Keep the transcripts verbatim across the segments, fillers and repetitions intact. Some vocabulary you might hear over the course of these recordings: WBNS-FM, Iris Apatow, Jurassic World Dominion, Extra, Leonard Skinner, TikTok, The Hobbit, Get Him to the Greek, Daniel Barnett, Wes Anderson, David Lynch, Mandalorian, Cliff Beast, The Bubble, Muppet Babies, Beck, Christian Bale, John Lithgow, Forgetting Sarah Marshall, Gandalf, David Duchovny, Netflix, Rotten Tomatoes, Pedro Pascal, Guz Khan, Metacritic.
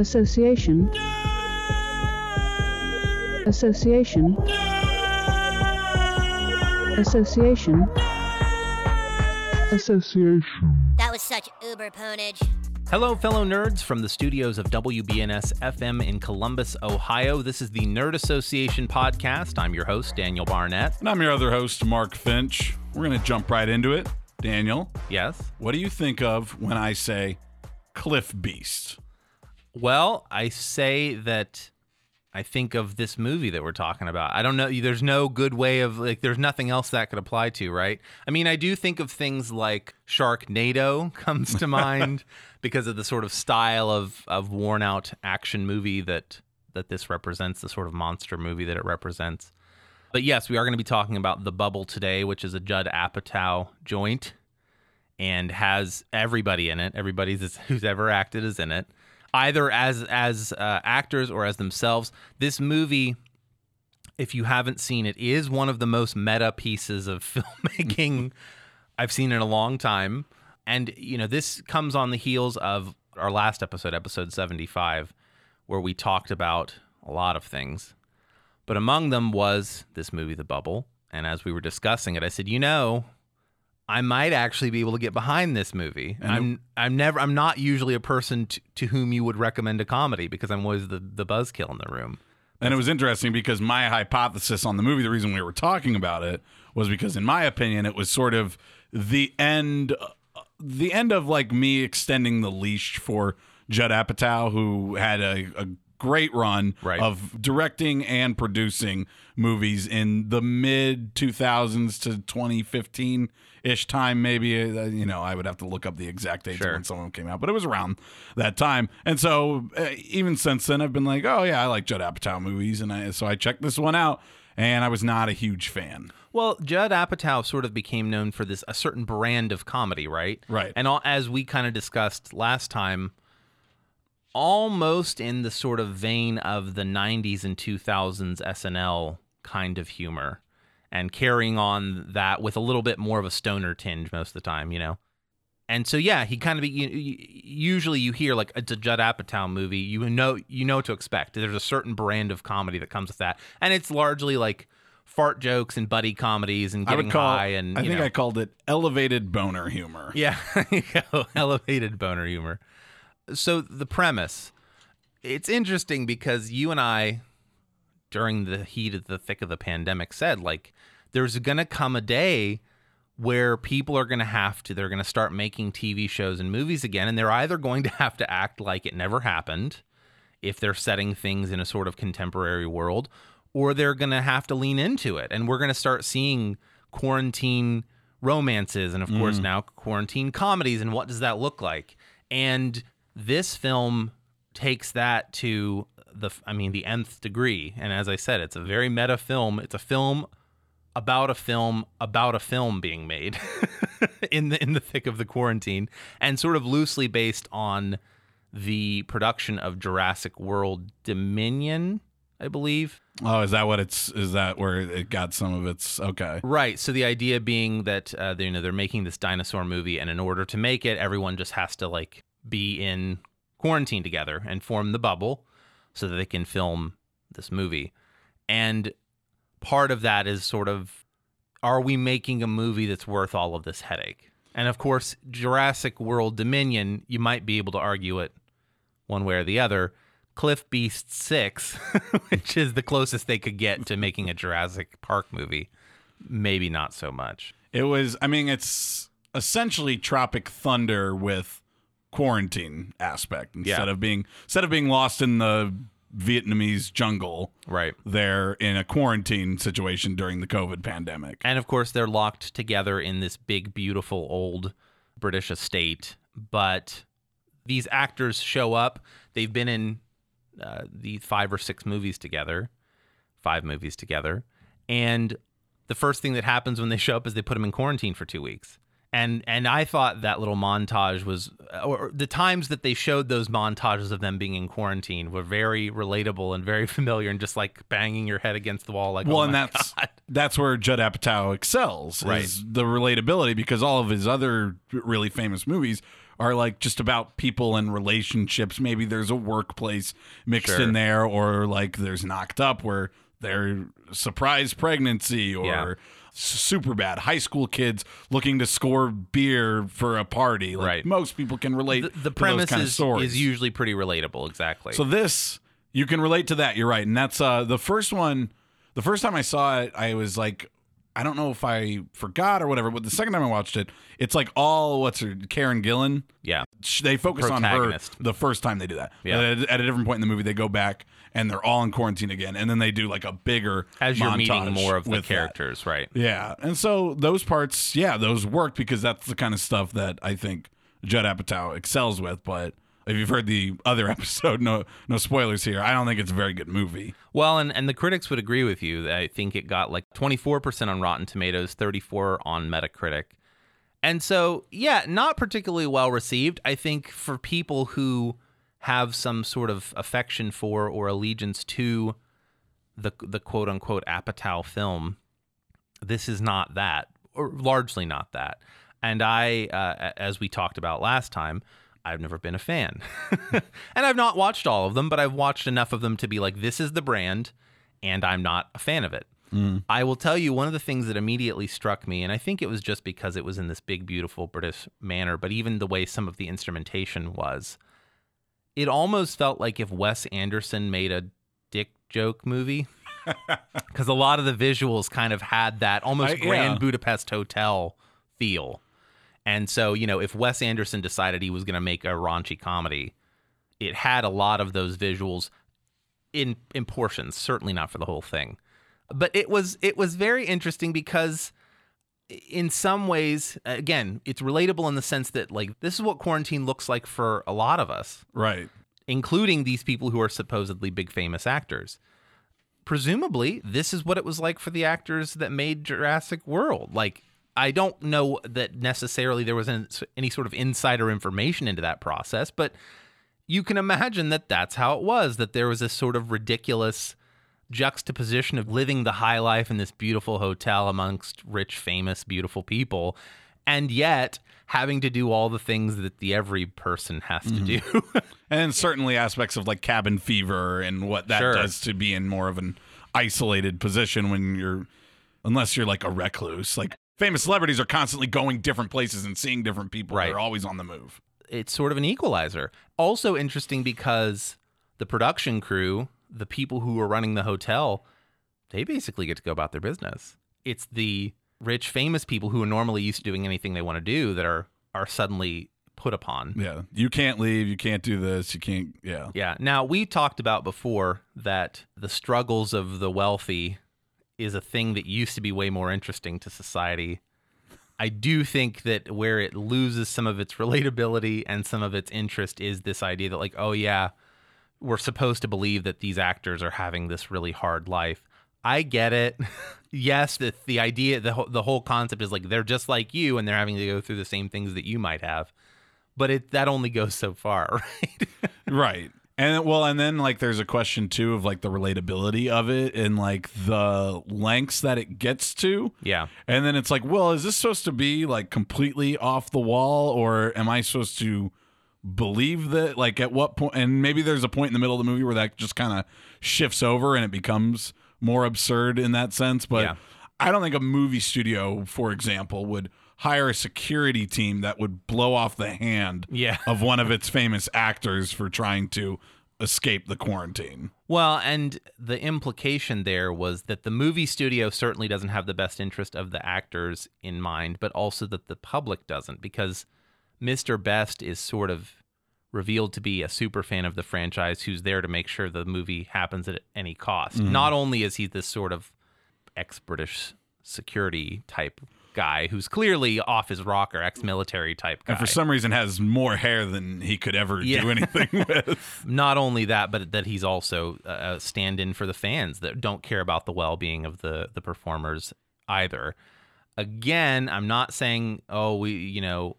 Association. Nerd! Association. Nerd! Association. Nerd! Association. That was such uber ponage. Hello, fellow nerds from the studios of W B N S F M in Columbus, Ohio. This is the Nerd Association Podcast. I'm your host, Daniel Barnett. And I'm your other host, Mark Finch. We're going to jump right into it. Daniel? Yes? What do you think of when I say Cliff Beast? Well, I say that I think of this movie that we're talking about. I don't know. There's no good way of, like, there's nothing else that could apply to, right? I mean, I do think of things like Sharknado comes to mind because of the sort of style of, of worn out action movie that, that this represents, the sort of monster movie that it represents. But yes, we are going to be talking about The Bubble today, which is a Judd Apatow joint and has everybody in it. Everybody who's ever acted is in it, either as as uh, actors or as themselves. This movie, if you haven't seen it, is one of the most meta pieces of filmmaking I've seen in a long time. And, you know, this comes on the heels of our last episode, episode seventy-five, where we talked about a lot of things. But among them was this movie, The Bubble. And as we were discussing it, I said, you know, I might actually be able to get behind this movie. And I'm I'm never I'm not usually a person to, to whom you would recommend a comedy because I'm always the, the buzzkill in the room. And it was interesting because my hypothesis on the movie, the reason we were talking about it, was because in my opinion it was sort of the end the end of like me extending the leash for Judd Apatow, who had a, a great run right. of directing and producing movies in the mid two thousands to twenty fifteen-ish time, maybe. You know, I would have to look up the exact dates sure. when some of them came out, but it was around that time. And so uh, even since then, I've been like, oh, yeah, I like Judd Apatow movies. And I, so I checked this one out, and I was not a huge fan. Well, Judd Apatow sort of became known for this a certain brand of comedy, right? Right. And all, as we kind of discussed last time, almost in the sort of vein of the nineties and two thousands S N L kind of humor, and carrying on that with a little bit more of a stoner tinge most of the time, you know? And so, yeah, he kind of, you, usually you hear like it's a Judd Apatow movie, you know, you know what to expect. There's a certain brand of comedy that comes with that. And it's largely like fart jokes and buddy comedies and getting I would call, high. And I think know. I called it elevated boner humor. Yeah, you know, elevated boner humor. So the premise, it's interesting because you and I, during the heat of the thick of the pandemic, said, like, there's going to come a day where people are going to have to, they're going to start making T V shows and movies again, and they're either going to have to act like it never happened if they're setting things in a sort of contemporary world, or they're going to have to lean into it. And we're going to start seeing quarantine romances and, of mm. course, now quarantine comedies, and what does that look like? And this film takes that to the, I mean, the nth degree. And as I said, it's a very meta film. It's a film about a film about a film being made in the in the thick of the quarantine, and sort of loosely based on the production of Jurassic World Dominion, I believe. Oh, is that what it's? Is that where it got some of its? Okay, right. So the idea being that uh, they, you know, they're making this dinosaur movie, and in order to make it, everyone just has to like. be in quarantine together and form the bubble so that they can film this movie. And part of that is sort of, are we making a movie that's worth all of this headache? And of course, Jurassic World Dominion, you might be able to argue it one way or the other. Cliff Beast six, which is the closest they could get to making a Jurassic Park movie, maybe not so much. It was, I mean, it's essentially Tropic Thunder with quarantine aspect instead yeah. of being instead of being lost in the Vietnamese jungle, right? They're in a quarantine situation during the COVID pandemic, and of course they're locked together in this big, beautiful old British estate. But these actors show up; they've been in uh, the five or six movies together, five movies together, and the first thing that happens when they show up is they put them in quarantine for two weeks. And and I thought that little montage was, or the times that they showed those montages of them being in quarantine were very relatable and very familiar, and just like banging your head against the wall, like, well, oh and my that's God. That's where Judd Apatow excels, right? Is the relatability, because all of his other really famous movies are like just about people and relationships. Maybe there's a workplace mixed sure. in there, or like there's Knocked Up where they're surprise pregnancy, or yeah. Superbad, high school kids looking to score beer for a party. Like right. most people can relate. The, the to premise those kind is, of stories. Is usually pretty relatable. Exactly. So this, you can relate to that. You're right. And that's uh, the first one. The first time I saw it, I was like, I don't know if I forgot or whatever, but the second time I watched it, it's like all, what's her, Karen Gillan? Yeah. They focus on her the first time they do that. Yeah. At, at a different point in the movie, they go back and they're all in quarantine again. And then they do like a bigger as you're meeting more of the characters, that. Right? Yeah. And so those parts, yeah, those worked because that's the kind of stuff that I think Judd Apatow excels with, but... If you've heard the other episode, no no spoilers here. I don't think it's a very good movie. Well, and, and the critics would agree with you. I think it got like twenty-four percent on Rotten Tomatoes, thirty-four percent on Metacritic. And so, yeah, not particularly well received. I think for people who have some sort of affection for or allegiance to the the quote-unquote Apatow film, this is not that, or largely not that. And I, uh, as we talked about last time, I've never been a fan. And I've not watched all of them, but I've watched enough of them to be like, this is the brand, and I'm not a fan of it. Mm. I will tell you one of the things that immediately struck me, and I think it was just because it was in this big, beautiful British manner, but even the way some of the instrumentation was, it almost felt like if Wes Anderson made a dick joke movie, because a lot of the visuals kind of had that almost I, Grand yeah. Budapest Hotel feel. And so, you know, if Wes Anderson decided he was going to make a raunchy comedy, it had a lot of those visuals in in portions, certainly not for the whole thing. But it was it was very interesting because in some ways, again, it's relatable in the sense that, like, this is what quarantine looks like for a lot of us. Right. Including these people who are supposedly big famous actors. Presumably, this is what it was like for the actors that made Jurassic World. Like, I don't know that necessarily there was any sort of insider information into that process, but you can imagine that that's how it was, that there was this sort of ridiculous juxtaposition of living the high life in this beautiful hotel amongst rich, famous, beautiful people, and yet having to do all the things that the every person has mm-hmm. to do. And certainly aspects of like cabin fever and what that sure. does to be in more of an isolated position when you're, unless you're like a recluse, like. Famous celebrities are constantly going different places and seeing different people. Right. They're always on the move. It's sort of an equalizer. Also interesting because the production crew, the people who are running the hotel, they basically get to go about their business. It's the rich, famous people who are normally used to doing anything they want to do that are are suddenly put upon. Yeah. You can't leave. You can't do this. You can't. Yeah. Yeah. Now, we talked about before that the struggles of the wealthy is a thing that used to be way more interesting to society. I do think that where it loses some of its relatability and some of its interest is this idea that, like, oh yeah, we're supposed to believe that these actors are having this really hard life. I get it. Yes, the the idea, the, the whole concept is like, they're just like you and they're having to go through the same things that you might have. But it that only goes so far, right? Right. And well, and then like there's a question too of like the relatability of it and like the lengths that it gets to. Yeah. And then it's like, well, is this supposed to be like completely off the wall, or am I supposed to believe that? Like, at what point? And maybe there's a point in the middle of the movie where that just kind of shifts over and it becomes more absurd in that sense. But yeah. I don't think a movie studio, for example, would hire a security team that would blow off the hand yeah. of one of its famous actors for trying to escape the quarantine. Well, and the implication there was that the movie studio certainly doesn't have the best interest of the actors in mind, but also that the public doesn't, because Mister Best is sort of revealed to be a super fan of the franchise who's there to make sure the movie happens at any cost. Mm-hmm. Not only is he this sort of ex-British security type guy who's clearly off his rocker, ex-military type guy. And for some reason has more hair than he could ever yeah. do anything with. Not only that, but that he's also a stand-in for the fans that don't care about the well-being of the, the performers either. Again, I'm not saying, oh, we, you know,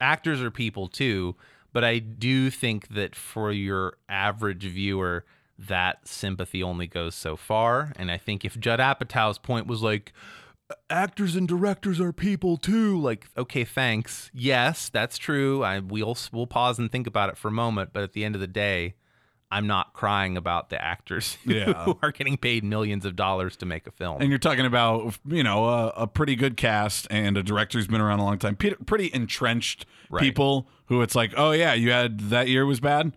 actors are people too, but I do think that for your average viewer, that sympathy only goes so far. And I think if Judd Apatow's point was like, actors and directors are people too. Like, okay, thanks. Yes, that's true. I we'll we'll pause and think about it for a moment, but at the end of the day, I'm not crying about the actors yeah. who are getting paid millions of dollars to make a film. And you're talking about, you know, a, a pretty good cast and a director who's been around a long time. P- pretty entrenched right. people who it's like, oh yeah, you had that year was bad.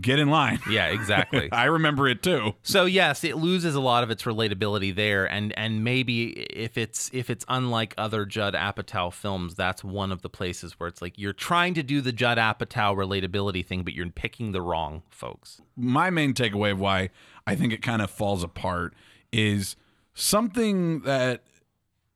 Get in line. Yeah, exactly. I remember it too. So yes, it loses a lot of its relatability there, and and maybe if it's if it's unlike other Judd Apatow films, that's one of the places where it's like you're trying to do the Judd Apatow relatability thing, but you're picking the wrong folks. My main takeaway of why I think it kind of falls apart is something that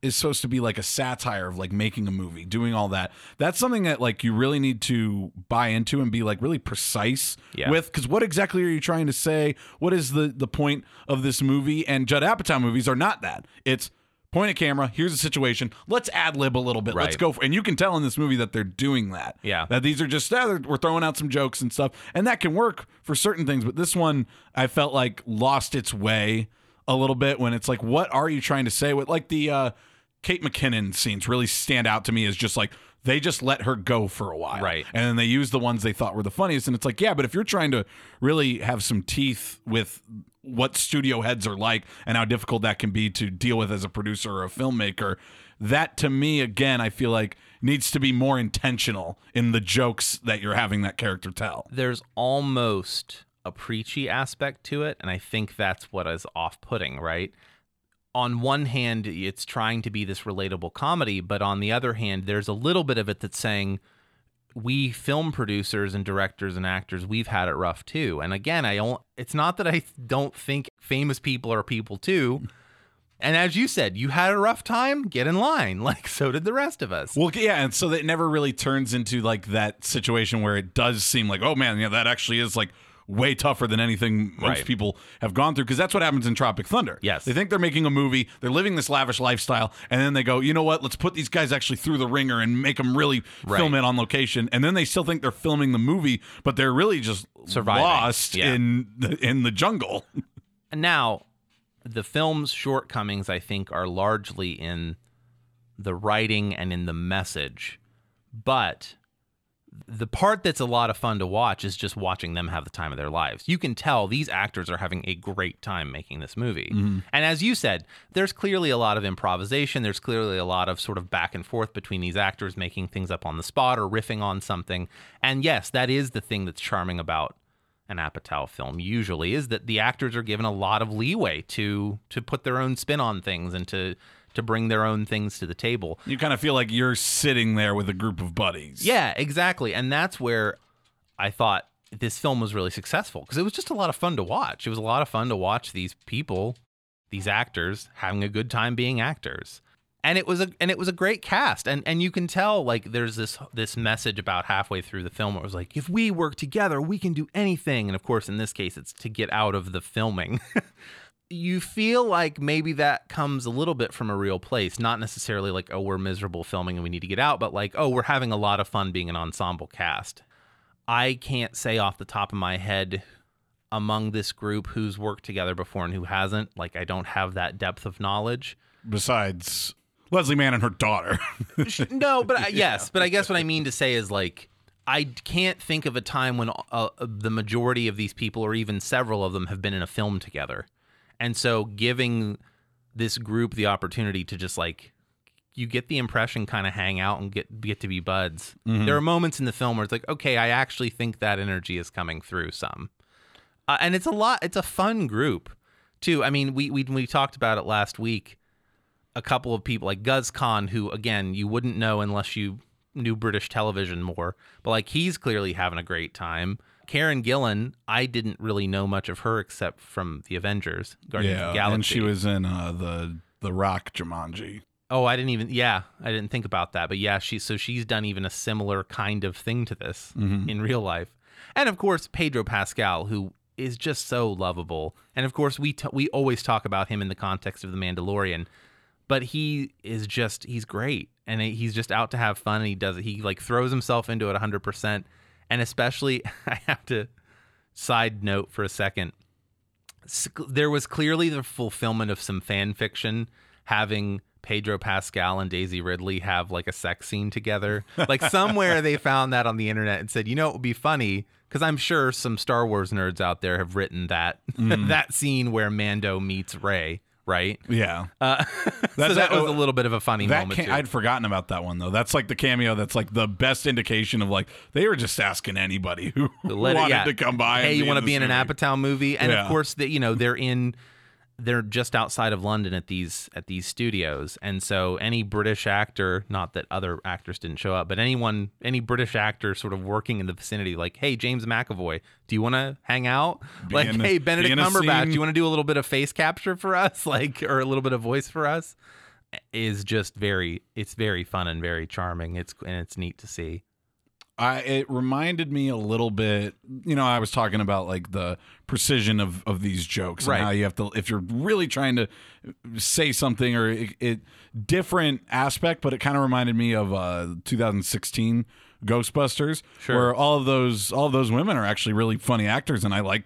is supposed to be like a satire of like making a movie, doing all that. That's something that like you really need to buy into and be like really precise yeah. with, because what exactly are you trying to say? What is the the point of this movie? And Judd Apatow movies are not that. It's point at camera, here's a situation, let's ad-lib a little bit, right. let's go for, and you can tell in this movie that they're doing that. Yeah. That these are just, yeah, we're throwing out some jokes and stuff, and that can work for certain things, but this one I felt like lost its way a little bit when it's like, what are you trying to say? With like the uh, Kate McKinnon scenes really stand out to me as just like, they just let her go for a while. Right. And then they use the ones they thought were the funniest. And it's like, yeah, but if you're trying to really have some teeth with what studio heads are like and how difficult that can be to deal with as a producer or a filmmaker, that to me, again, I feel like needs to be more intentional in the jokes that you're having that character tell. There's almost a preachy aspect to it. And I think that's what is off-putting, right? On one hand, it's trying to be this relatable comedy, but on the other hand, there's a little bit of it that's saying, we film producers and directors and actors, we've had it rough too. And again, I don't, it's not that I don't think famous people are people too. And as you said, you had a rough time, get in line. Like, so did the rest of us. Well, yeah, and so that never really turns into like that situation where it does seem like, oh man, yeah, that actually is like way tougher than anything most right. people have gone through, because that's what happens in Tropic Thunder. Yes. They think they're making a movie, they're living this lavish lifestyle, and then they go, you know what, let's put these guys actually through the ringer and make them really right. film it on location, and then they still think they're filming the movie, but they're really just surviving. Lost yeah. in, the, in the jungle. Now, the film's shortcomings, I think, are largely in the writing and in the message, but the part that's a lot of fun to watch is just watching them have the time of their lives. You can tell these actors are having a great time making this movie. Mm-hmm. And as you said, there's clearly a lot of improvisation. There's clearly a lot of sort of back and forth between these actors making things up on the spot or riffing on something. And yes, that is the thing that's charming about an Apatow film usually, is that the actors are given a lot of leeway to to put their own spin on things and to to bring their own things to the table. You kind of feel like you're sitting there with a group of buddies. Yeah, exactly. And that's where I thought this film was really successful, because it was just a lot of fun to watch. It was a lot of fun to watch these people, these actors, having a good time being actors. And it was a and it was a great cast. And and you can tell, like, there's this this message about halfway through the film where it was like, if we work together, we can do anything. And of course, in this case, it's to get out of the filming. You feel like maybe that comes a little bit from a real place, not necessarily like, oh, we're miserable filming and we need to get out, but like, oh, we're having a lot of fun being an ensemble cast. I can't say off the top of my head among this group who's worked together before and who hasn't. Like, I don't have that depth of knowledge. Besides Leslie Mann and her daughter. No, but I, yes. Yeah. But I guess what I mean to say is like, I can't think of a time when uh, the majority of these people, or even several of them, have been in a film together. And so giving this group the opportunity to just, like, you get the impression, kind of hang out and get get to be buds. Mm-hmm. There are moments in the film where it's like, okay, I actually think that energy is coming through some. Uh, and it's a lot. It's a fun group, too. I mean, we we we talked about it last week. A couple of people like Guz Khan, who, again, you wouldn't know unless you knew British television more. But, like, he's clearly having a great time. Karen Gillan, I didn't really know much of her except from The Avengers, Guardians yeah, of the Galaxy. And she was in uh, the the Rock Jumanji. Oh, I didn't even, yeah, I didn't think about that. But yeah, she so she's done even a similar kind of thing to this mm-hmm. in real life. And of course, Pedro Pascal, who is just so lovable. And of course, we t- we always talk about him in the context of The Mandalorian, but he is just, he's great. And he's just out to have fun, and he does it. He like throws himself into it one hundred percent. And especially, I have to side note for a second, there was clearly the fulfillment of some fan fiction having Pedro Pascal and Daisy Ridley have like a sex scene together. Like somewhere they found that on the internet and said, you know, it would be funny because I'm sure some Star Wars nerds out there have written that mm. that scene where Mando meets Rey. Right? Yeah. Uh, so that was a little bit of a funny moment too. I'd forgotten about that one though. That's like the cameo. That's like the best indication of like they were just asking anybody who Let, wanted yeah. to come by. Hey, you want to be in an Apatow movie? And yeah. of course, that you know they're in, they're just outside of London at these at these studios. And so any British actor, not that other actors didn't show up, but anyone, any British actor sort of working in the vicinity, like, hey, James McAvoy, do you want to hang out? Be like, hey, a, Benedict Cumberbatch, do you want to do a little bit of face capture for us? Like, or a little bit of voice for us? Is just very, it's very fun and very charming. It's, and it's neat to see. I, it reminded me a little bit, you know, I was talking about like the precision of, of these jokes right. and how you have to, if you're really trying to say something or it, it different aspect, but it kind of reminded me of uh, two thousand sixteen Ghostbusters, sure. where all of those, all of those women are actually really funny actors. And I like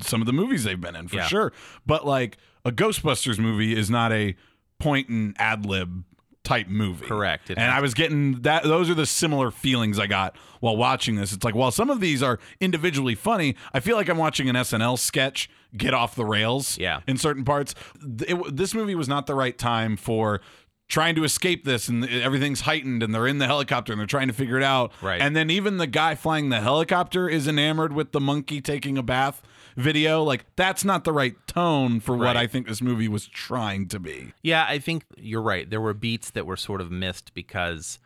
some of the movies they've been in for yeah. sure. But like a Ghostbusters movie is not a point and ad lib type movie. Correct. And I was getting that. Those are the similar feelings I got while watching this. It's like, while some of these are individually funny, I feel like I'm watching an S N L sketch get off the rails yeah. in certain parts. It, this movie was not the right time for trying to escape this, and everything's heightened and they're in the helicopter and they're trying to figure it out. Right. And then even the guy flying the helicopter is enamored with the monkey taking a bath video. Like, that's not the right tone for right. what I think this movie was trying to be. Yeah, I think you're right. There were beats that were sort of missed because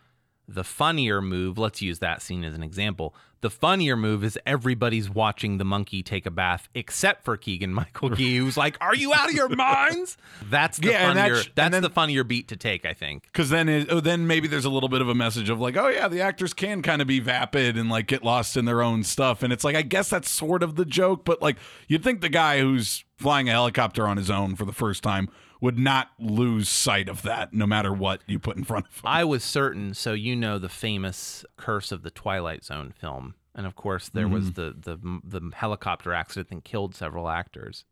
the funnier move, let's use that scene as an example, the funnier move is everybody's watching the monkey take a bath except for Keegan-Michael Key, who's like, are you out of your minds? That's the, yeah, funnier, and that's, that's and then, the funnier beat to take, I think. Because then it, oh, then maybe there's a little bit of a message of like, oh yeah, the actors can kind of be vapid and like get lost in their own stuff. And it's like, I guess that's sort of the joke, but like you'd think the guy who's flying a helicopter on his own for the first time would not lose sight of that no matter what you put in front of him. I was certain, so you know the famous Curse of the Twilight Zone film. And of course there mm-hmm. was the, the the helicopter accident that killed several actors.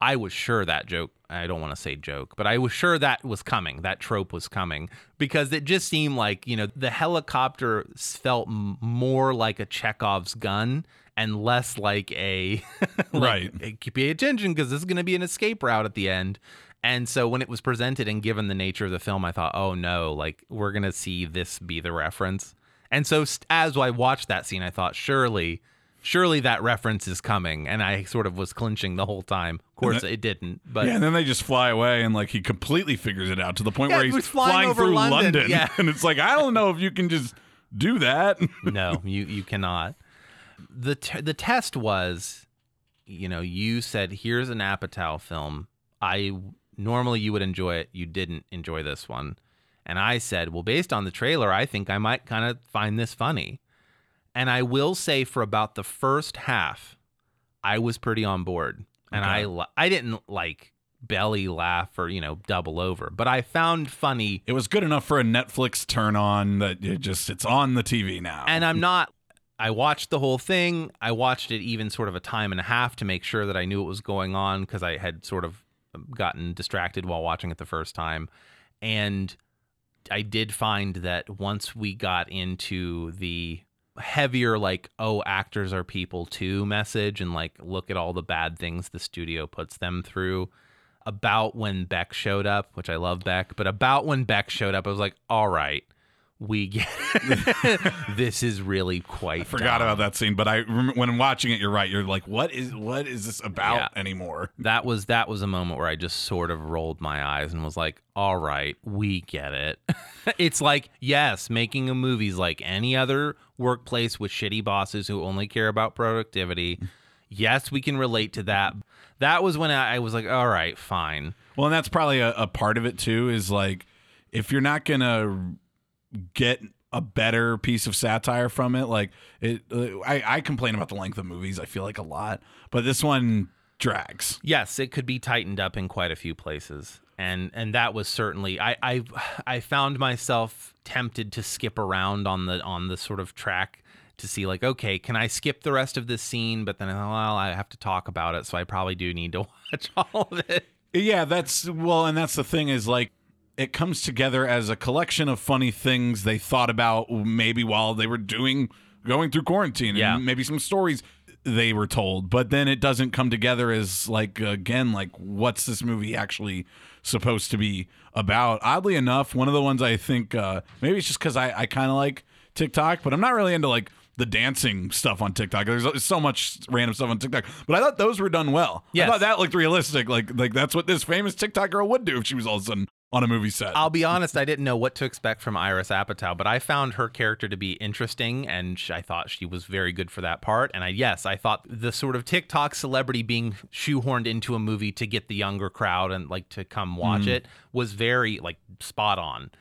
I was sure that joke, I don't want to say joke, but I was sure that was coming, that trope was coming, because it just seemed like, you know, the helicopter felt more like a Chekhov's gun and less like a, like, right. pay attention because this is going to be an escape route at the end. And so when it was presented and given the nature of the film, I thought, oh no, like we're going to see this be the reference. And so st- as I watched that scene, I thought, surely, surely that reference is coming. And I sort of was clinching the whole time. Of course, then, it didn't. But yeah, and then they just fly away and like he completely figures it out to the point yeah, where he's flying, flying over through London. London. Yeah. And it's like, I don't know if you can just do that. No, you, you cannot. The t- the test was, you know, you said, here's an Apatow film. I... Normally you would enjoy it. You didn't enjoy this one. And I said, well, based on the trailer, I think I might kind of find this funny. And I will say for about the first half, I was pretty on board. And okay. I I didn't like belly laugh or, you know, double over. But I found funny. It was good enough for a Netflix turn on that it just it's on the T V now. And I'm not. I watched the whole thing. I watched it even sort of a time and a half to make sure that I knew what was going on because I had sort of gotten distracted while watching it the first time. And I did find that once we got into the heavier, like, oh, actors are people too message and like, look at all the bad things the studio puts them through, about when Beck showed up, which I love Beck, but about when Beck showed up, I was like, all right, we get this is really quite I forgot dumb. About that scene, but I when watching it, you're right, you're like, what is what is this about yeah. anymore? That was that was a moment where I just sort of rolled my eyes and was like, all right, we get it. It's like, yes, making a movie's like any other workplace with shitty bosses who only care about productivity. Yes, we can relate to that. That was when I, I was like, all right, fine. Well, and that's probably a, a part of it too, is like, if you're not gonna get a better piece of satire from it, like it uh, I, I complain about the length of movies, I feel like, a lot, but this one drags. Yes, it could be tightened up in quite a few places, and and that was certainly I I, I found myself tempted to skip around on the on the sort of track to see like, okay, can I skip the rest of this scene? But then, well, I have to talk about it, so I probably do need to watch all of it. Yeah, that's well and that's the thing, is like it comes together as a collection of funny things they thought about maybe while they were doing going through quarantine, yeah. and maybe some stories they were told, but then it doesn't come together as like, again, like what's this movie actually supposed to be about? Oddly enough, one of the ones I think uh, maybe it's just because I, I kind of like TikTok, but I'm not really into like the dancing stuff on TikTok. There's so much random stuff on TikTok, but I thought those were done well. Yes. I thought that looked realistic. Like, like that's what this famous TikTok girl would do if she was all of a sudden on a movie set. I'll be honest, I didn't know what to expect from Iris Apatow, but I found her character to be interesting, and she, I thought she was very good for that part. And I, yes, I thought the sort of TikTok celebrity being shoehorned into a movie to get the younger crowd and like to come watch mm. it was very like spot on,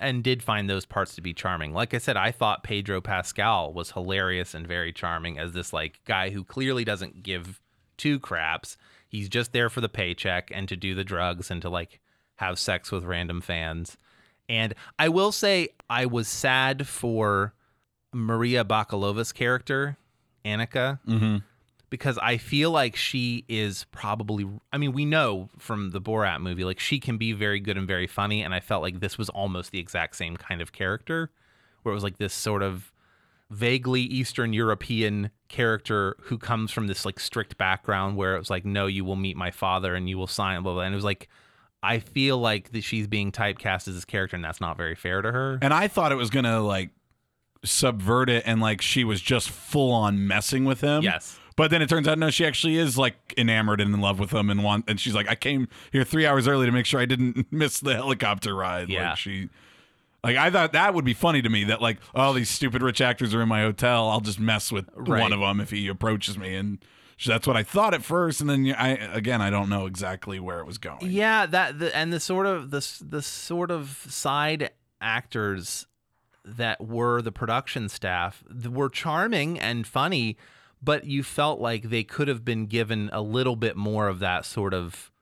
and did find those parts to be charming. Like I said, I thought Pedro Pascal was hilarious and very charming as this like guy who clearly doesn't give two craps. He's just there for the paycheck and to do the drugs and to like have sex with random fans. And I will say I was sad for Maria Bakalova's character, Annika, mm-hmm. because I feel like she is probably, I mean, we know from the Borat movie, like she can be very good and very funny. And I felt like this was almost the exact same kind of character where it was like this sort of vaguely Eastern European character who comes from this like strict background where it was like, no, you will meet my father and you will sign, blah, blah. And it was like, I feel like that she's being typecast as this character, and that's not very fair to her. And I thought it was going to, like, subvert it, and, like, she was just full-on messing with him. Yes. But then it turns out, no, she actually is, like, enamored and in love with him, and want, and she's like, I came here three hours early to make sure I didn't miss the helicopter ride. Yeah. Like, she... Like, I thought that would be funny to me that, like, oh, these stupid rich actors are in my hotel. I'll just mess with right. one of them if he approaches me, and... That's what I thought at first, and then I again I don't know exactly where it was going. Yeah, that the, and the sort of the the sort of side actors that were the production staff were charming and funny, but you felt like they could have been given a little bit more of that sort of,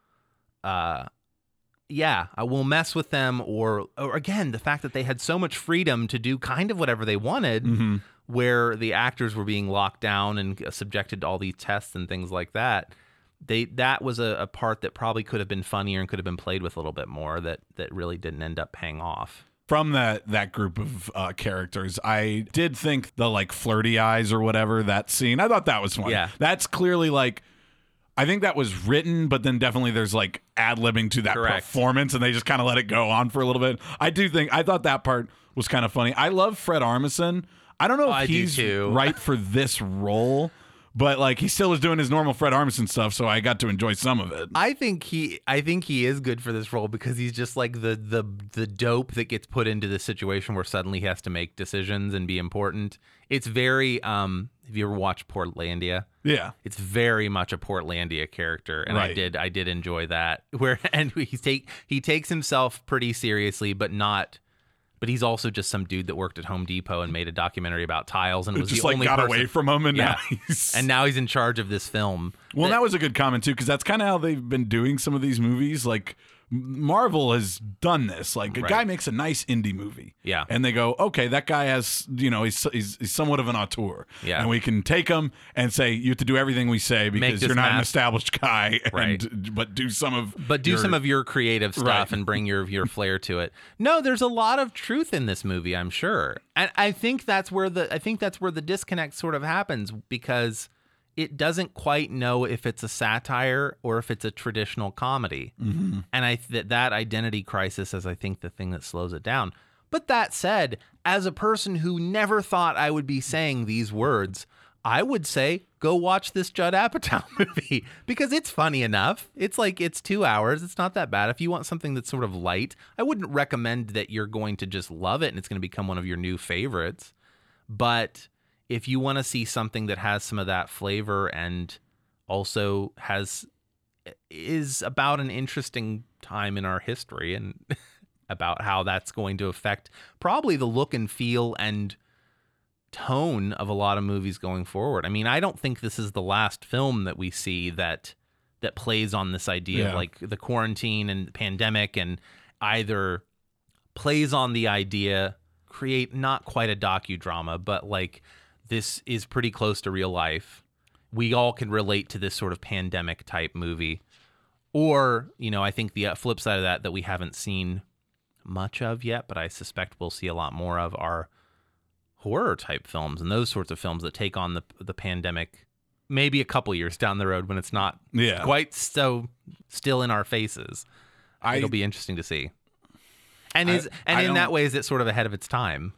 uh, yeah, I will mess with them, or or again the fact that they had so much freedom to do kind of whatever they wanted. Mm-hmm. Where the actors were being locked down and subjected to all these tests and things like that, they that was a, a part that probably could have been funnier and could have been played with a little bit more that that really didn't end up paying off. From that that group of uh, characters, I did think the like flirty eyes or whatever, that scene, I thought that was fun. Yeah. That's clearly like, I think that was written, but then definitely there's like ad-libbing to that Correct. Performance, and they just kind of let it go on for a little bit. I do think, I thought that part was kind of funny. I love Fred Armisen. I don't know if oh, he's right for this role, but like he still was doing his normal Fred Armisen stuff, so I got to enjoy some of it. I think he, I think he is good for this role because he's just like the the the dope that gets put into this situation where suddenly he has to make decisions and be important. It's very. Um, have you ever watched Portlandia? Yeah, it's very much a Portlandia character, and right. I did I did enjoy that. Where and he take he takes himself pretty seriously, but not. But he's also just some dude that worked at Home Depot and made a documentary about tiles and was just the like only got person. Away from him, and yeah. now he's and now he's in charge of this film. Well, that, that was a good comment too, because that's kind of how they've been doing some of these movies. Like Marvel has done this. Like a right. guy makes a nice indie movie, yeah, and they go, okay, that guy has, you know, he's he's, he's somewhat of an auteur, yeah, and we can take him and say you have to do everything we say because you're not mass- an established guy, and, right? But do some of but do your, some of your creative stuff right. and bring your your flair to it. No, there's a lot of truth in this movie, I'm sure, and I think that's where the I think that's where the disconnect sort of happens because it doesn't quite know if it's a satire or if it's a traditional comedy. Mm-hmm. And I th- that identity crisis is, I think, the thing that slows it down. But that said, as a person who never thought I would be saying these words, I would say, go watch this Judd Apatow movie because it's funny enough. It's like, it's two hours. It's not that bad. If you want something that's sort of light, I wouldn't recommend that you're going to just love it and it's going to become one of your new favorites. But if you want to see something that has some of that flavor and also has is about an interesting time in our history and about how that's going to affect probably the look and feel and tone of a lot of movies going forward. I mean, I don't think this is the last film that we see that that plays on this idea yeah. of like the quarantine and pandemic and either plays on the idea, create not quite a docudrama, but like this is pretty close to real life. We all can relate to this sort of pandemic type movie. Or, you know, I think the flip side of that, that we haven't seen much of yet, but I suspect we'll see a lot more of, are horror type films and those sorts of films that take on the the pandemic maybe a couple years down the road when it's not yeah. quite so still in our faces. I, It'll be interesting to see. And is I, and I in that way, is it sort of ahead of its time?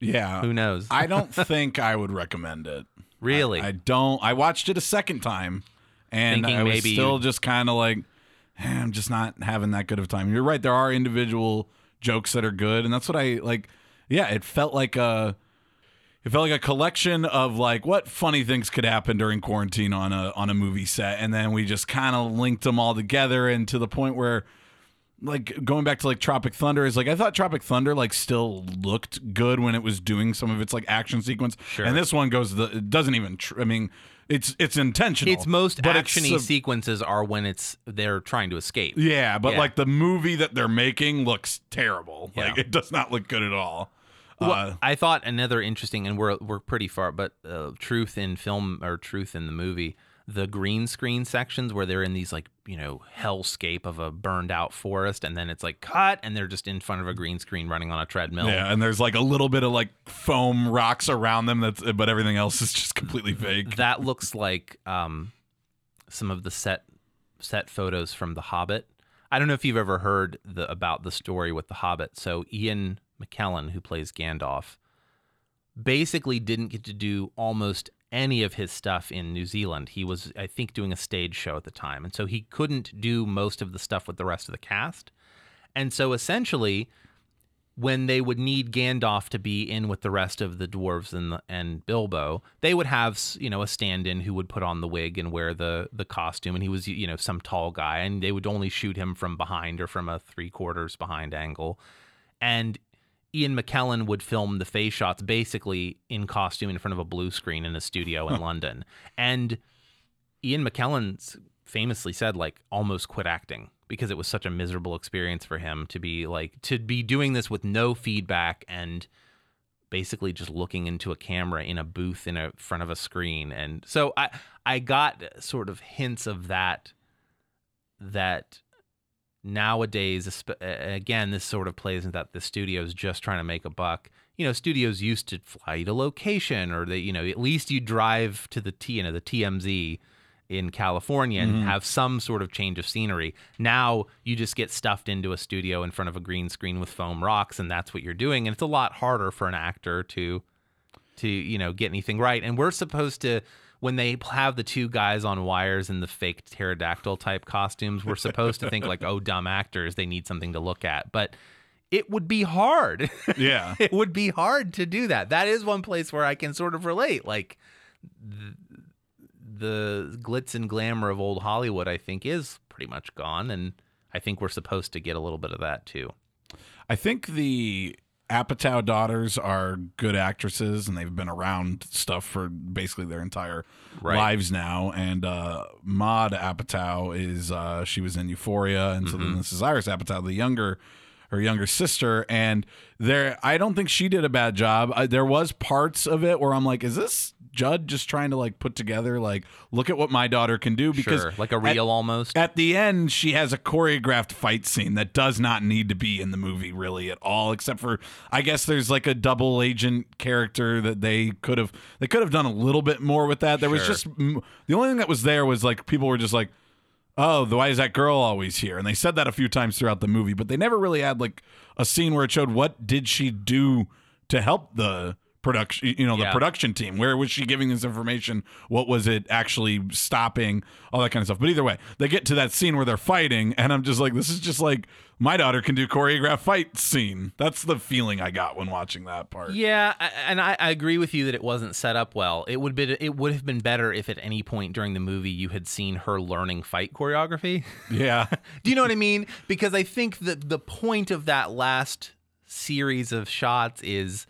Yeah. Who knows? I don't think I would recommend it. Really? I, I don't. I watched it a second time, and Thinking I was maybe... still just kind of like, eh, I'm just not having that good of a time. You're right. There are individual jokes that are good, and that's what I like. Yeah, it felt like a, it felt like a collection of like what funny things could happen during quarantine on a on a movie set, and then we just kind of linked them all together, and to the point where, like going back to like Tropic Thunder is like I thought Tropic Thunder like still looked good when it was doing some of its like action sequence, sure. and this one goes the it doesn't even. Tr- I mean, it's it's intentional. Its most actiony it's, sequences are when it's they're trying to escape. Yeah, but yeah. like the movie that they're making looks terrible. Yeah. Like it does not look good at all. Well, uh, I thought another interesting, and we're we're pretty far, but uh, truth in film or truth in the movie. The green screen sections where they're in these like, you know, hellscape of a burned out forest, and then it's like cut and they're just in front of a green screen running on a treadmill. Yeah, and there's like a little bit of like foam rocks around them, that's but everything else is just completely fake. That looks like um, some of the set set photos from The Hobbit. I don't know if you've ever heard the, about the story with The Hobbit. So Ian McKellen, who plays Gandalf, basically didn't get to do almost any of his stuff in New Zealand. He was, I think, doing a stage show at the time. And so he couldn't do most of the stuff with the rest of the cast. And so essentially, when they would need Gandalf to be in with the rest of the dwarves and the, and Bilbo, they would have, you know, a stand-in who would put on the wig and wear the the costume. And he was, you know, some tall guy. And they would only shoot him from behind or from a three-quarters behind angle. And Ian McKellen would film the face shots basically in costume in front of a blue screen in a studio in huh. London. And Ian McKellen famously said, like, almost quit acting because it was such a miserable experience for him to be like, to be doing this with no feedback and basically just looking into a camera in a booth in a front of a screen. And so I, I got sort of hints of that, that, nowadays, again, this sort of plays into that the studio's just trying to make a buck. You know, studios used to fly you to location, or they, you know, at least you drive to the T, you know, the T M Z in California and mm-hmm. have some sort of change of scenery. Now you just get stuffed into a studio in front of a green screen with foam rocks, and that's what you're doing. And it's a lot harder for an actor to, to you know, get anything right. And we're supposed to. When they have the two guys on wires in the fake pterodactyl type costumes, we're supposed to think like, oh, dumb actors, they need something to look at. But it would be hard. Yeah. It would be hard to do that. That is one place where I can sort of relate. Like th- the glitz and glamour of old Hollywood, I think, is pretty much gone. And I think we're supposed to get a little bit of that, too. I think the Apatow daughters are good actresses, and they've been around stuff for basically their entire right. lives now. And uh, Maude Apatow is uh, she was in Euphoria, and mm-hmm. so then this is Iris Apatow, the younger her younger sister. And there, I don't think she did a bad job. I, there was parts of it where I'm like, is this Judd just trying to like put together like look at what my daughter can do? Because sure. like a reel at, almost at the end she has a choreographed fight scene that does not need to be in the movie really at all, except for I guess there's like a double agent character that they could have they could have done a little bit more with that. There sure. was just the only thing that was there was like people were just like, oh, why is that girl always here? And they said that a few times throughout the movie, but they never really had like a scene where it showed what did she do to help the production, you know, the yeah. production team. Where was she giving this information? What was it actually stopping? All that kind of stuff. But either way, they get to that scene where they're fighting, and I'm just like, this is just like my daughter can do choreographed fight scene. That's the feeling I got when watching that part. Yeah, and I, I agree with you that it wasn't set up well. It would be it would have been better if at any point during the movie you had seen her learning fight choreography. Yeah. Do you know what I mean? Because I think that the point of that last series of shots is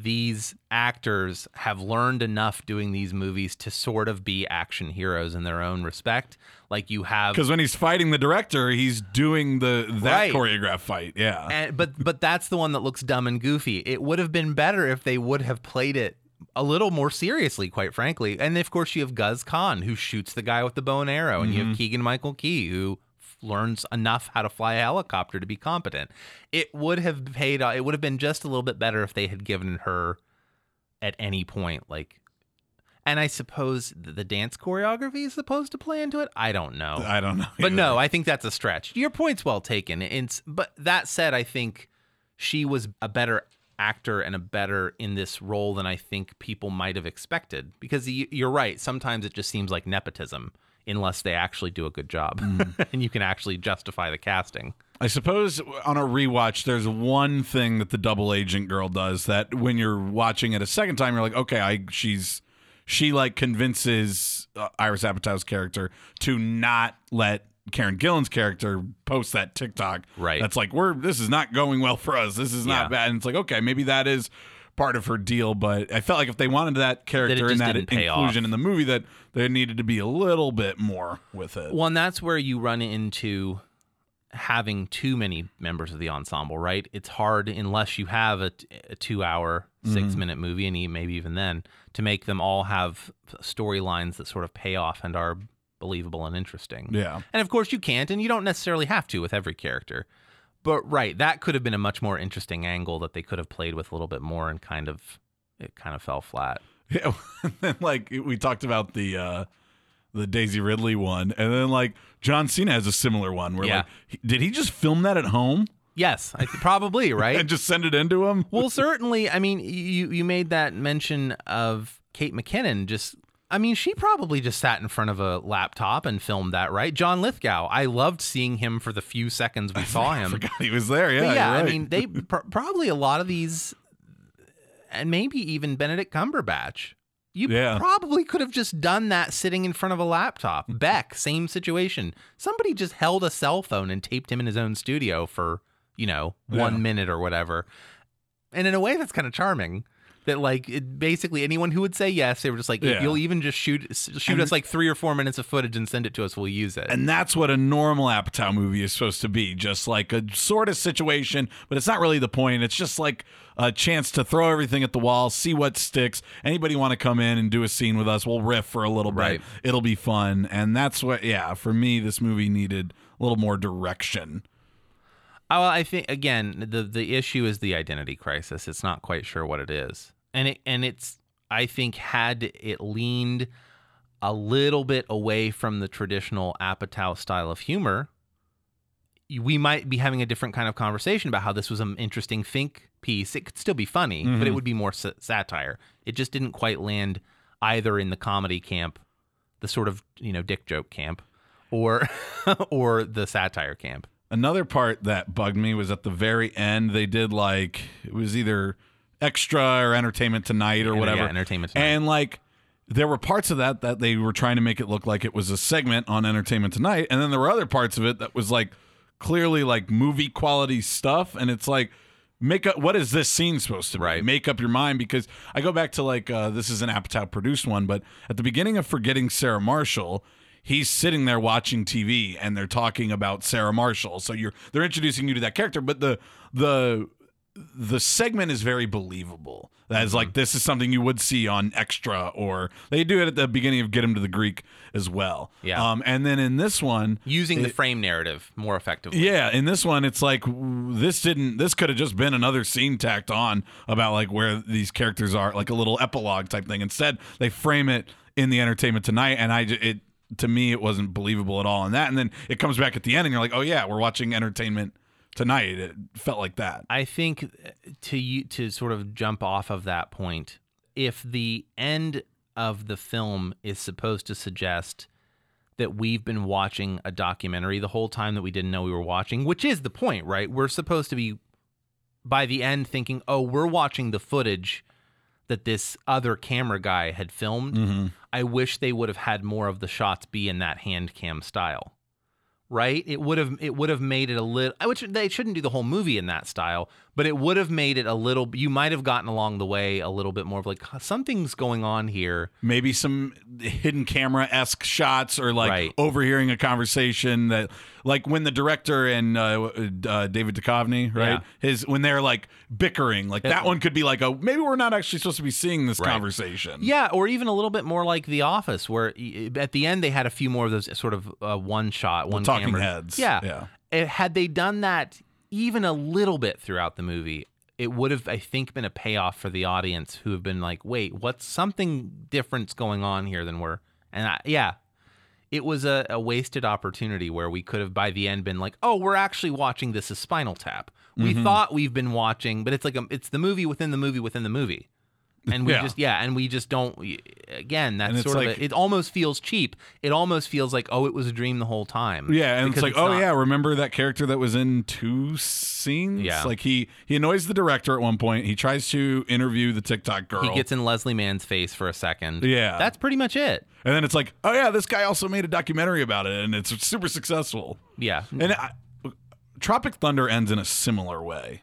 these actors have learned enough doing these movies to sort of be action heroes in their own respect. Like you have, because when he's fighting the director, he's doing the that right. choreographed fight. Yeah, and, but but that's the one that looks dumb and goofy. It would have been better if they would have played it a little more seriously, quite frankly. And of course, you have Guz Khan who shoots the guy with the bow and arrow, and mm-hmm. you have Keegan-Michael Key who learns enough how to fly a helicopter to be competent. It would have paid. It would have been just a little bit better if they had given her at any point, like. And I suppose the dance choreography is supposed to play into it. I don't know. I don't know. But either. No, I think that's a stretch. Your point's well taken. It's, but that said, I think she was a better actor and a better in this role than I think people might have expected. Because you're right. Sometimes it just seems like nepotism unless they actually do a good job mm. and you can actually justify the casting. I suppose on a rewatch, there's one thing that the double agent girl does that when you're watching it a second time, you're like, okay, I she's... She, like, convinces uh, Iris Apatow's character to not let Karen Gillan's character post that TikTok. Right. That's like, we're this is not going well for us. This is not yeah. bad. And it's like, okay, maybe that is part of her deal. But I felt like if they wanted that character and that inclusion off. in the movie, that there needed to be a little bit more with it. Well, and that's where you run into having too many members of the ensemble, right? It's hard unless you have a, a two-hour, six-minute mm-hmm. movie, and maybe even then, to make them all have storylines that sort of pay off and are believable and interesting. Yeah. And, of course, you can't, and you don't necessarily have to with every character. But, right, that could have been a much more interesting angle that they could have played with a little bit more, and kind of it kind of fell flat. Yeah, like, we talked about the... Uh... the Daisy Ridley one, and then like John Cena has a similar one where yeah. like, did he just film that at home? Yes, I th- probably, right? And just send it into him? Well, certainly. I mean, you you made that mention of Kate McKinnon. Just, I mean, she probably just sat in front of a laptop and filmed that, right? John Lithgow, I loved seeing him for the few seconds we saw him. I forgot he was there, yeah. But yeah, right. I mean, they pr- probably a lot of these, and maybe even Benedict Cumberbatch. You yeah. probably could have just done that sitting in front of a laptop. Beck, same situation. Somebody just held a cell phone and taped him in his own studio for, you know, one yeah. minute or whatever. And in a way, that's kind of charming. That, like, it basically anyone who would say yes, they were just like, yeah. you'll even just shoot shoot and, us like three or four minutes of footage and send it to us. We'll use it. And that's what a normal Apatow movie is supposed to be. Just like a sort of situation, but it's not really the point. It's just like a chance to throw everything at the wall, see what sticks. Anybody want to come in and do a scene with us? We'll riff for a little right. bit. It'll be fun. And that's what, yeah, for me, this movie needed a little more direction. Oh, well, I think, again, the, the issue is the identity crisis. It's not quite sure what it is. And it and it's I think had it leaned a little bit away from the traditional Apatow style of humor, we might be having a different kind of conversation about how this was an interesting think piece. It could still be funny, mm-hmm. but it would be more s- satire. It just didn't quite land either in the comedy camp, the sort of, you know, dick joke camp, or or the satire camp. Another part that bugged me was at the very end. They did, like, it was either Extra or Entertainment Tonight or whatever. Yeah, Entertainment Tonight. And, like, there were parts of that that they were trying to make it look like it was a segment on Entertainment Tonight. And then there were other parts of it that was, like, clearly, like, movie quality stuff. And it's like, make up, what is this scene supposed to be? Right. Make up your mind. Because I go back to, like, uh, this is an Apatow produced one, but at the beginning of Forgetting Sarah Marshall, he's sitting there watching T V and they're talking about Sarah Marshall. So you're they're introducing you to that character, but the the the segment is very believable. That is like, this is something you would see on Extra, or they do it at the beginning of Get Him to the Greek as well. Yeah. Um, and then in this one, using it, the frame narrative more effectively. Yeah. In this one, it's like, this didn't, this could have just been another scene tacked on about like where these characters are, like a little epilogue type thing. Instead, they frame it in the Entertainment Tonight. And I, it, to me, it wasn't believable at all in that. And then it comes back at the end and you're like, oh yeah, we're watching Entertainment Tonight. It felt like that. I think to to sort of jump off of that point, if the end of the film is supposed to suggest that we've been watching a documentary the whole time that we didn't know we were watching, which is the point, right? We're supposed to be, by the end, thinking, oh, we're watching the footage that this other camera guy had filmed. Mm-hmm. I wish they would have had more of the shots be in that hand cam style, right? It would have it would have made it a little, which they shouldn't do the whole movie in that style, But it would have made it a little, you might have gotten along the way a little bit more of like, something's going on here. Maybe some hidden camera-esque shots or like right. overhearing a conversation that, like when the director and uh, uh, David Duchovny, right? Yeah. His, when they're like bickering, like that one could be like, a maybe we're not actually supposed to be seeing this right. conversation. Yeah, or even a little bit more like The Office, where at the end they had a few more of those sort of uh, one shot, one talking camera. Heads. Yeah. yeah. It, had they done that even a little bit throughout the movie, it would have, I think, been a payoff for the audience who have been like, wait, what's something different's going on here than we're, and I, yeah, it was a, a wasted opportunity where we could have by the end been like, oh, we're actually watching this as Spinal Tap. We mm-hmm. thought we've been watching, but it's like, a, it's the movie within the movie within the movie. And we yeah. just, yeah, and we just don't, again, that's sort like, of, a, it almost feels cheap. It almost feels like, oh, it was a dream the whole time. Yeah, and it's like, it's oh, not... yeah, remember that character that was in two scenes? Yeah. Like, he, he annoys the director at one point. He tries to interview the TikTok girl. He gets in Leslie Mann's face for a second. Yeah. That's pretty much it. And then it's like, oh, yeah, this guy also made a documentary about it, and it's super successful. Yeah. And I, Tropic Thunder ends in a similar way.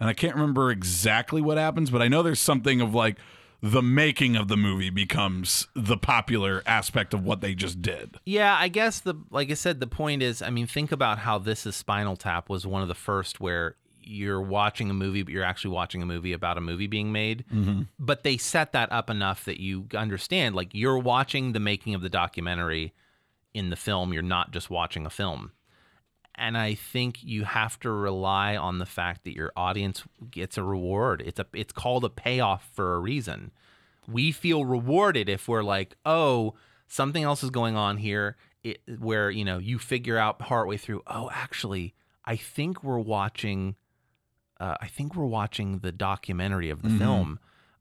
And I can't remember exactly what happens, but I know there's something of like the making of the movie becomes the popular aspect of what they just did. Yeah, I guess the like I said, the point is, I mean, think about how This Is Spinal Tap was one of the first where you're watching a movie, but you're actually watching a movie about a movie being made. Mm-hmm. But they set that up enough that you understand, like you're watching the making of the documentary in the film. You're not just watching a film. And I think you have to rely on the fact that your audience gets a reward. It's a, it's called a payoff for a reason. We feel rewarded if we're like, oh, something else is going on here, it, where, you know, you figure out partway through, oh, actually, I think we're watching, uh, I think we're watching the documentary of the mm-hmm. film.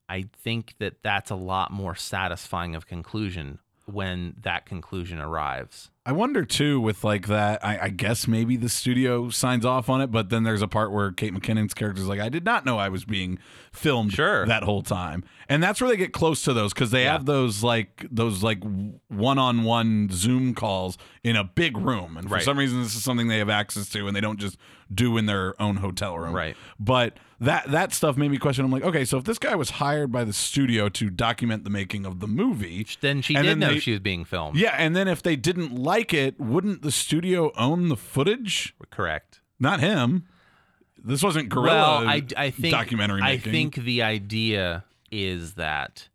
I think that that's a lot more satisfying of conclusion when that conclusion arrives. I wonder too with like that, I, I guess maybe the studio signs off on it, but then there's a part where Kate McKinnon's character is like, I did not know I was being filmed sure. that whole time. And that's where they get close to those, because they yeah. have those like those like one-on-one Zoom calls in a big room. And for right. some reason this is something they have access to and they don't just do in their own hotel room. Right. But that that stuff made me question. I'm like, okay, so if this guy was hired by the studio to document the making of the movie, then she did know they, she was being filmed. Yeah, and then if they didn't like it, wouldn't the studio own the footage? Correct. Not him. This wasn't guerrilla well, I, I think, documentary making. I think the idea is that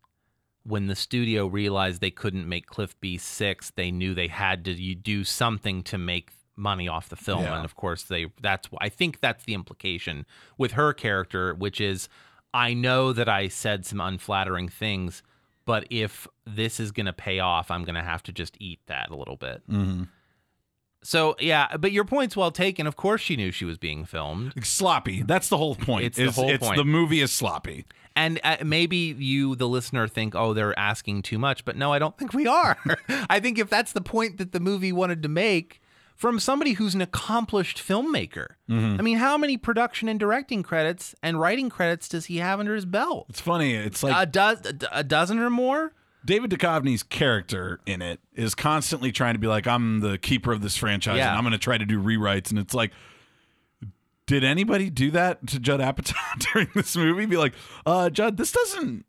when the studio realized they couldn't make Cliff Beast six, they knew they had to do something to make money off the film, yeah. and of course they that's I think that's the implication with her character, which is, I know that I said some unflattering things, but if this is going to pay off, I'm going to have to just eat that a little bit. Mm-hmm. So yeah, but your point's well taken. Of course she knew she was being filmed. It's sloppy. That's the whole point. It's, it's the whole it's, point. It's, the movie is sloppy. And uh, maybe you, the listener, think, oh, they're asking too much, but no, I don't think we are. I think if that's the point that the movie wanted to make, from somebody who's an accomplished filmmaker. Mm-hmm. I mean, how many production and directing credits and writing credits does he have under his belt? It's funny. It's like... A, do- a dozen or more? David Duchovny's character in it is constantly trying to be like, I'm the keeper of this franchise, yeah. and I'm going to try to do rewrites. And it's like, did anybody do that to Judd Apatow during this movie? Be like, uh, Judd, this doesn't...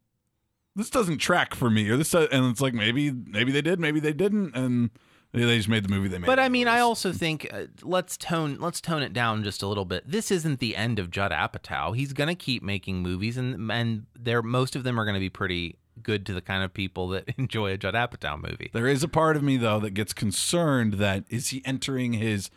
This doesn't track for me. or this, does, And it's like, maybe, maybe they did, maybe they didn't, and... They just made the movie they made. But I mean, I also think uh, let's tone let's tone it down just a little bit. This isn't the end of Judd Apatow. He's going to keep making movies, and and they're, most of them are going to be pretty good to the kind of people that enjoy a Judd Apatow movie. There is a part of me, though, that gets concerned that is he entering his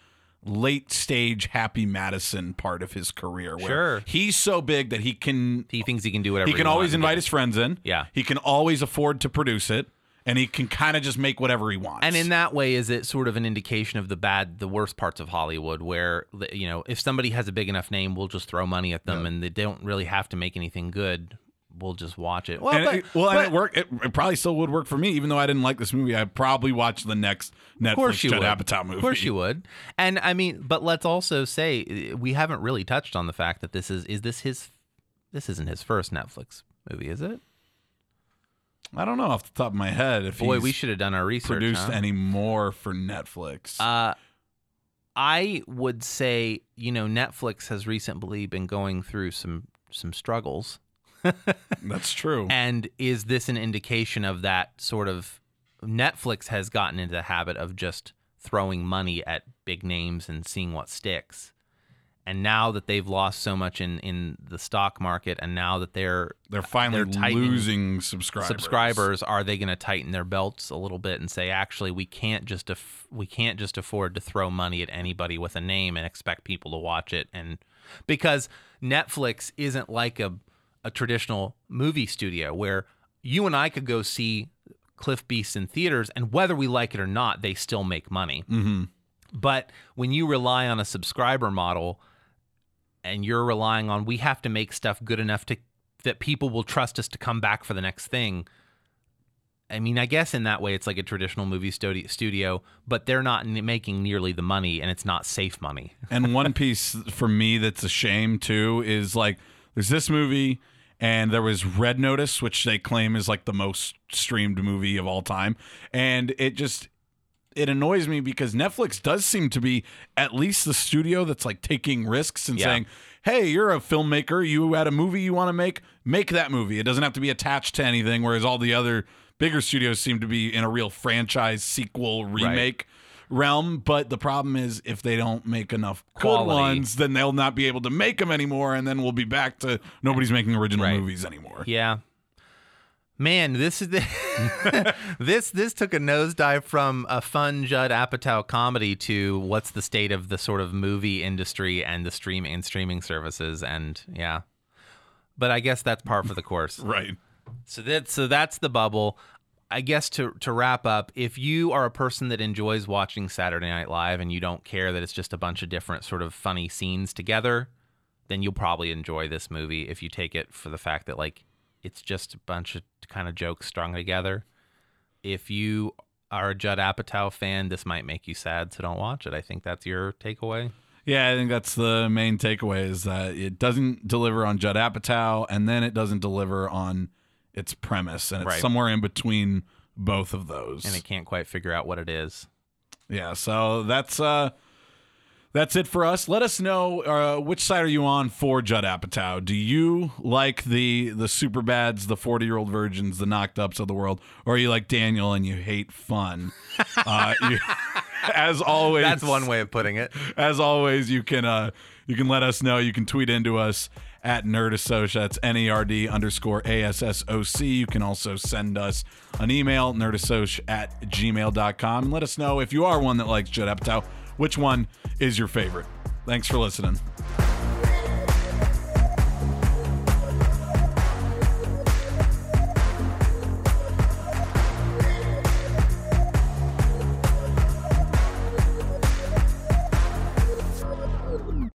late stage Happy Madison part of his career where sure. he's so big that he can... He thinks he can do whatever he wants. He can he always invite his friends in. Yeah. He can always afford to produce it. And he can kind of just make whatever he wants. And in that way, is it sort of an indication of the bad, the worst parts of Hollywood where, you know, if somebody has a big enough name, we'll just throw money at them, yeah. and they don't really have to make anything good. We'll just watch it. Well, and but, it, well, but, and it worked. It, it probably still would work for me. Even though I didn't like this movie, I'd probably watch the next Netflix Judd Apatow movie. Of course you would. And I mean, but let's also say we haven't really touched on the fact that this is, is this his, this isn't his first Netflix movie, is it? I don't know off the top of my head if Boy, he's we should have done our research, produced huh? any more for Netflix. Uh, I would say, you know, Netflix has recently been going through some some struggles. That's true. And is this an indication of that sort of Netflix has gotten into the habit of just throwing money at big names and seeing what sticks? And now that they've lost so much in, in the stock market, and now that they're they're finally they're losing subscribers, subscribers, are they going to tighten their belts a little bit and say, actually, we can't just af- we can't just afford to throw money at anybody with a name and expect people to watch it? And because Netflix isn't like a a traditional movie studio where you and I could go see Cliff Beast in theaters, and whether we like it or not, they still make money. Mm-hmm. But when you rely on a subscriber model, and you're relying on, we have to make stuff good enough to that people will trust us to come back for the next thing. I mean, I guess in that way, it's like a traditional movie studio, but they're not making nearly the money, and it's not safe money. And one piece for me that's a shame, too, is like there's this movie, and there was Red Notice, which they claim is like the most streamed movie of all time. And it just... it annoys me because Netflix does seem to be at least the studio that's like taking risks and yeah. saying, hey, you're a filmmaker. You had a movie you want to make, make that movie. It doesn't have to be attached to anything. Whereas all the other bigger studios seem to be in a real franchise, sequel, remake right. realm. But the problem is if they don't make enough Quality. good ones, then they'll not be able to make them anymore. And then we'll be back to nobody's making original right. movies anymore. Yeah. Man, this is the this this took a nosedive from a fun Judd Apatow comedy to what's the state of the sort of movie industry and the stream and streaming services, and yeah, but I guess that's par for the course, right? So that so that's The Bubble. I guess to to wrap up, if you are a person that enjoys watching Saturday Night Live and you don't care that it's just a bunch of different sort of funny scenes together, then you'll probably enjoy this movie if you take it for the fact that like. It's just a bunch of kind of jokes strung together. If you are a Judd Apatow fan, this might make you sad, so don't watch it. I think that's your takeaway. Yeah, I think that's the main takeaway is that it doesn't deliver on Judd Apatow, and then it doesn't deliver on its premise, and it's right. somewhere in between both of those. And it can't quite figure out what it is. Yeah, so that's... uh That's it for us. Let us know uh, which side are you on for Judd Apatow. Do you like the the Superbads, the forty-year-old virgins, the Knocked Ups of the world, or are you like Daniel and you hate fun? Uh, you, as always, that's one way of putting it. As always, you can uh, you can let us know. You can tweet into us at Nerd Assoc. That's N E R D underscore A S S O C. You can also send us an email, nerdassoc at gmail dot com. And let us know if you are one that likes Judd Apatow. Which one is your favorite? Thanks for listening.